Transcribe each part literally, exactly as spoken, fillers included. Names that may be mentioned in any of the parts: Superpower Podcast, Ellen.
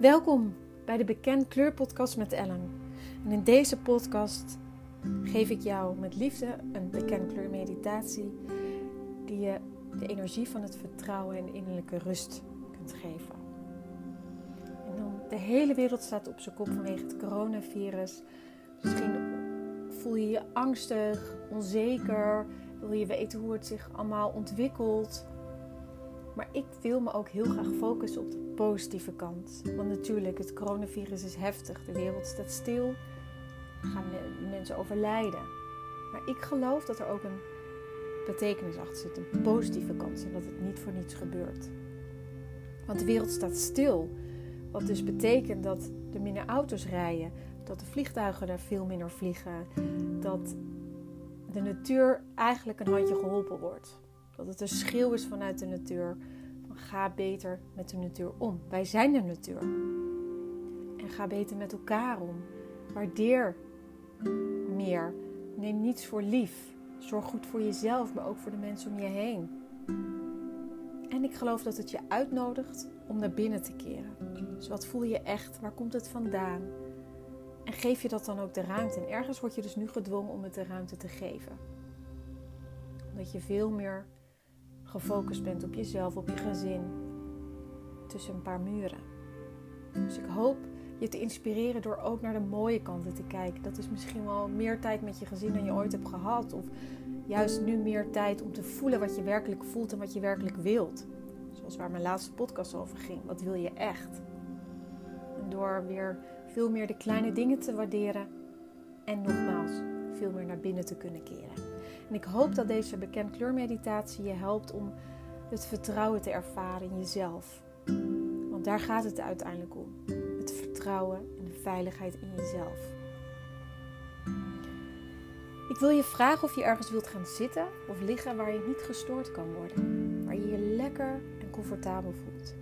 Welkom bij de Bekend Kleur podcast met Ellen. En in deze podcast geef ik jou met liefde een bekend kleur meditatie die je de energie van het vertrouwen en innerlijke rust kunt geven. En dan de hele wereld staat op zijn kop vanwege het coronavirus. Misschien voel je je angstig, onzeker, wil je weten hoe het zich allemaal ontwikkelt. Maar ik wil me ook heel graag focussen op de positieve kant. Want natuurlijk, het coronavirus is heftig. De wereld staat stil. Er gaan mensen overlijden. Maar ik geloof dat er ook een betekenis achter zit. Een positieve kant. En dat het niet voor niets gebeurt. Want de wereld staat stil. Wat dus betekent dat er minder auto's rijden. Dat de vliegtuigen er veel minder vliegen. Dat de natuur eigenlijk een handje geholpen wordt. Dat het een schreeuw is vanuit de natuur. Van ga beter met de natuur om. Wij zijn de natuur. En ga beter met elkaar om. Waardeer meer. Neem niets voor lief. Zorg goed voor jezelf, maar ook voor de mensen om je heen. En ik geloof dat het je uitnodigt om naar binnen te keren. Dus wat voel je echt? Waar komt het vandaan? En geef je dat dan ook de ruimte? En ergens word je dus nu gedwongen om het de ruimte te geven. Omdat je veel meer gefocust bent op jezelf, op je gezin, tussen een paar muren. Dus ik hoop je te inspireren door ook naar de mooie kanten te kijken. Dat is misschien wel meer tijd met je gezin dan je ooit hebt gehad. Of juist nu meer tijd om te voelen wat je werkelijk voelt en wat je werkelijk wilt. Zoals waar mijn laatste podcast over ging. Wat wil je echt? En door weer veel meer de kleine dingen te waarderen. En nogmaals, veel meer naar binnen te kunnen keren. En ik hoop dat deze bekend kleurmeditatie je helpt om het vertrouwen te ervaren in jezelf. Want daar gaat het uiteindelijk om. Het vertrouwen en de veiligheid in jezelf. Ik wil je vragen of je ergens wilt gaan zitten of liggen waar je niet gestoord kan worden. Waar je je lekker en comfortabel voelt.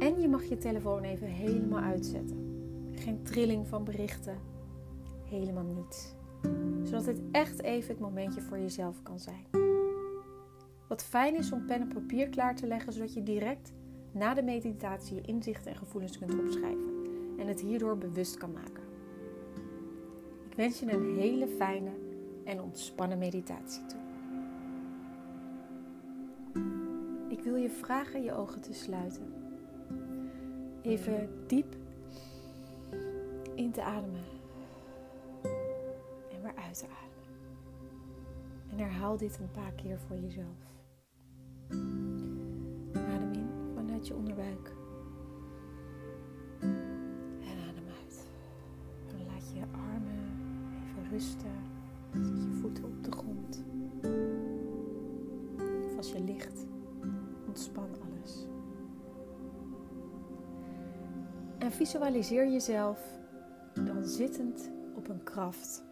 En je mag je telefoon even helemaal uitzetten. Geen trilling van berichten. Helemaal niets. Zodat het echt even het momentje voor jezelf kan zijn. Wat fijn is om pen en papier klaar te leggen, zodat je direct na de meditatie je inzichten en gevoelens kunt opschrijven. En het hierdoor bewust kan maken. Ik wens je een hele fijne en ontspannen meditatie toe. Ik wil je vragen je ogen te sluiten. Even diep in te ademen. Uit te ademen. En herhaal dit een paar keer voor jezelf. Adem in vanuit je onderbuik. En adem uit. Dan laat je je armen even rusten. Zet je voeten op de grond. Of als je ligt, ontspan alles. En visualiseer jezelf dan zittend op een kraft.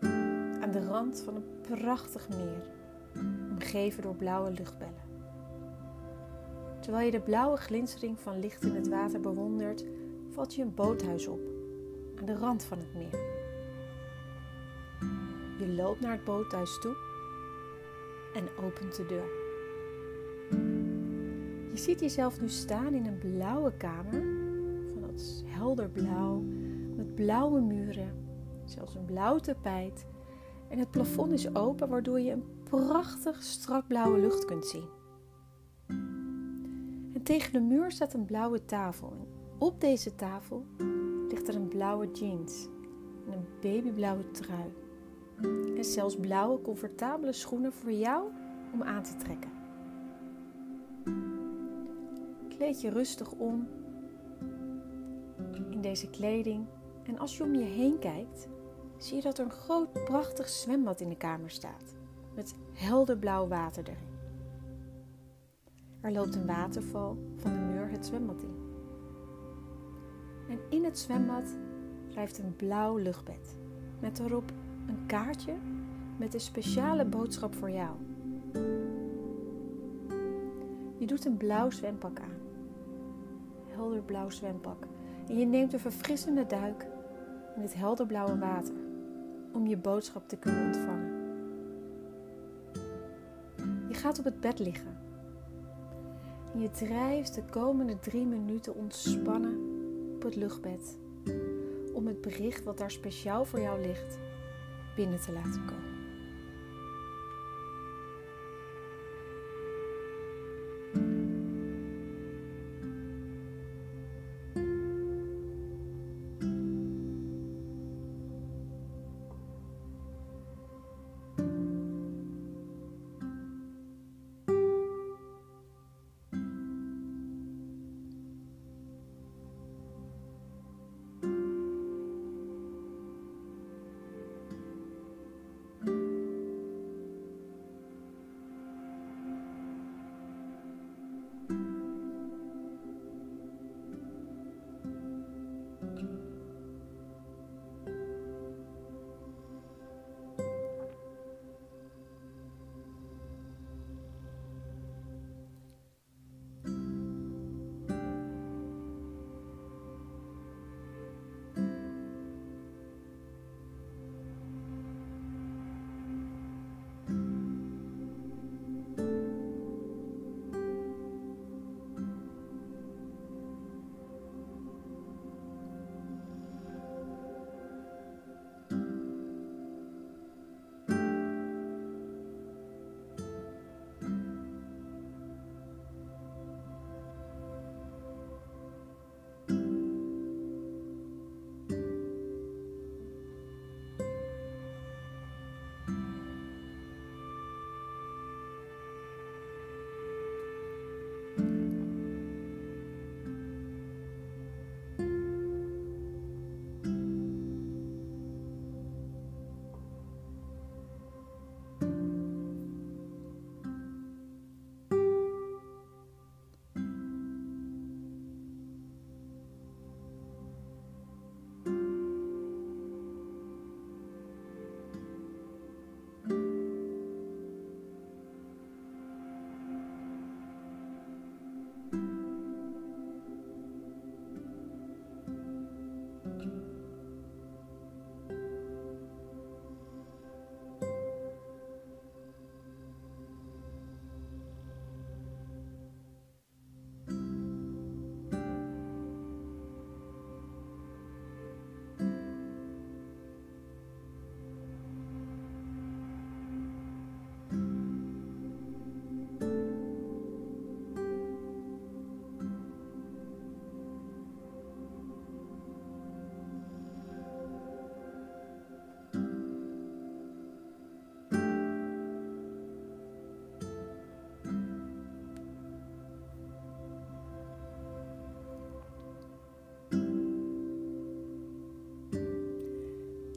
Aan de rand van een prachtig meer, omgeven door blauwe luchtbellen. Terwijl je de blauwe glinstering van licht in het water bewondert, valt je een boothuis op, aan de rand van het meer. Je loopt naar het boothuis toe en opent de deur. Je ziet jezelf nu staan in een blauwe kamer, van dat helder blauw, met blauwe muren, zelfs een blauw tapijt. En het plafond is open, waardoor je een prachtig strak blauwe lucht kunt zien. En tegen de muur staat een blauwe tafel. En op deze tafel ligt er een blauwe jeans en een babyblauwe trui. En zelfs blauwe, comfortabele schoenen voor jou om aan te trekken. Kleed je rustig om in deze kleding. En als je om je heen kijkt, zie je dat er een groot, prachtig zwembad in de kamer staat. Met helder blauw water erin. Er loopt een waterval van de muur het zwembad in. En in het zwembad drijft een blauw luchtbed. Met daarop een kaartje met een speciale boodschap voor jou. Je doet een blauw zwempak aan. Helder blauw zwempak. En je neemt een verfrissende duik in het helderblauwe water. Om je boodschap te kunnen ontvangen. Je gaat op het bed liggen. En je drijft de komende drie minuten ontspannen op het luchtbed om het bericht wat daar speciaal voor jou ligt binnen te laten komen.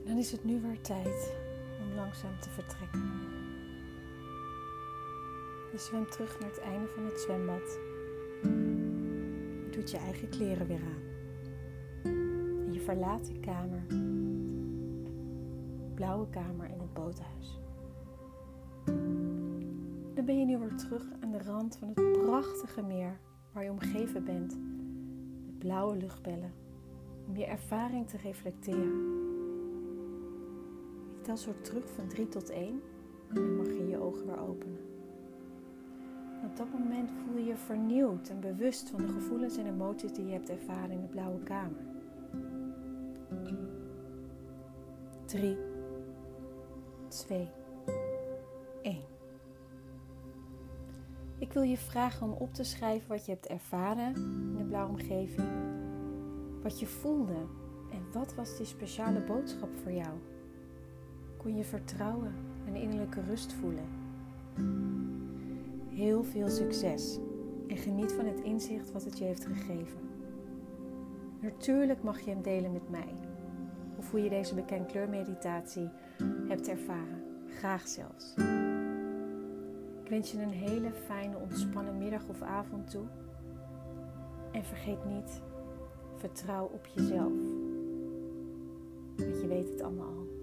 Dan is het nu weer tijd om langzaam te vertrekken. Je zwemt terug naar het einde van het zwembad. Je doet je eigen kleren weer aan. En je verlaat de kamer, de blauwe kamer en het boothuis. Dan ben je nu weer terug aan de rand van het prachtige meer waar je omgeven bent. Met blauwe luchtbellen, om je ervaring te reflecteren. Tel zo terug van drie tot één en dan mag je je ogen weer openen. En op dat moment voel je je vernieuwd en bewust van de gevoelens en emoties die je hebt ervaren in de blauwe kamer. drie, twee, één. Ik wil je vragen om op te schrijven wat je hebt ervaren in de blauwe omgeving. Wat je voelde en wat was die speciale boodschap voor jou? Kun je vertrouwen en innerlijke rust voelen. Heel veel succes en geniet van het inzicht wat het je heeft gegeven. Natuurlijk mag je hem delen met mij, of hoe je deze bekend kleurmeditatie hebt ervaren, graag zelfs. Ik wens je een hele fijne, ontspannen middag of avond toe. En vergeet niet, vertrouw op jezelf, want je weet het allemaal al.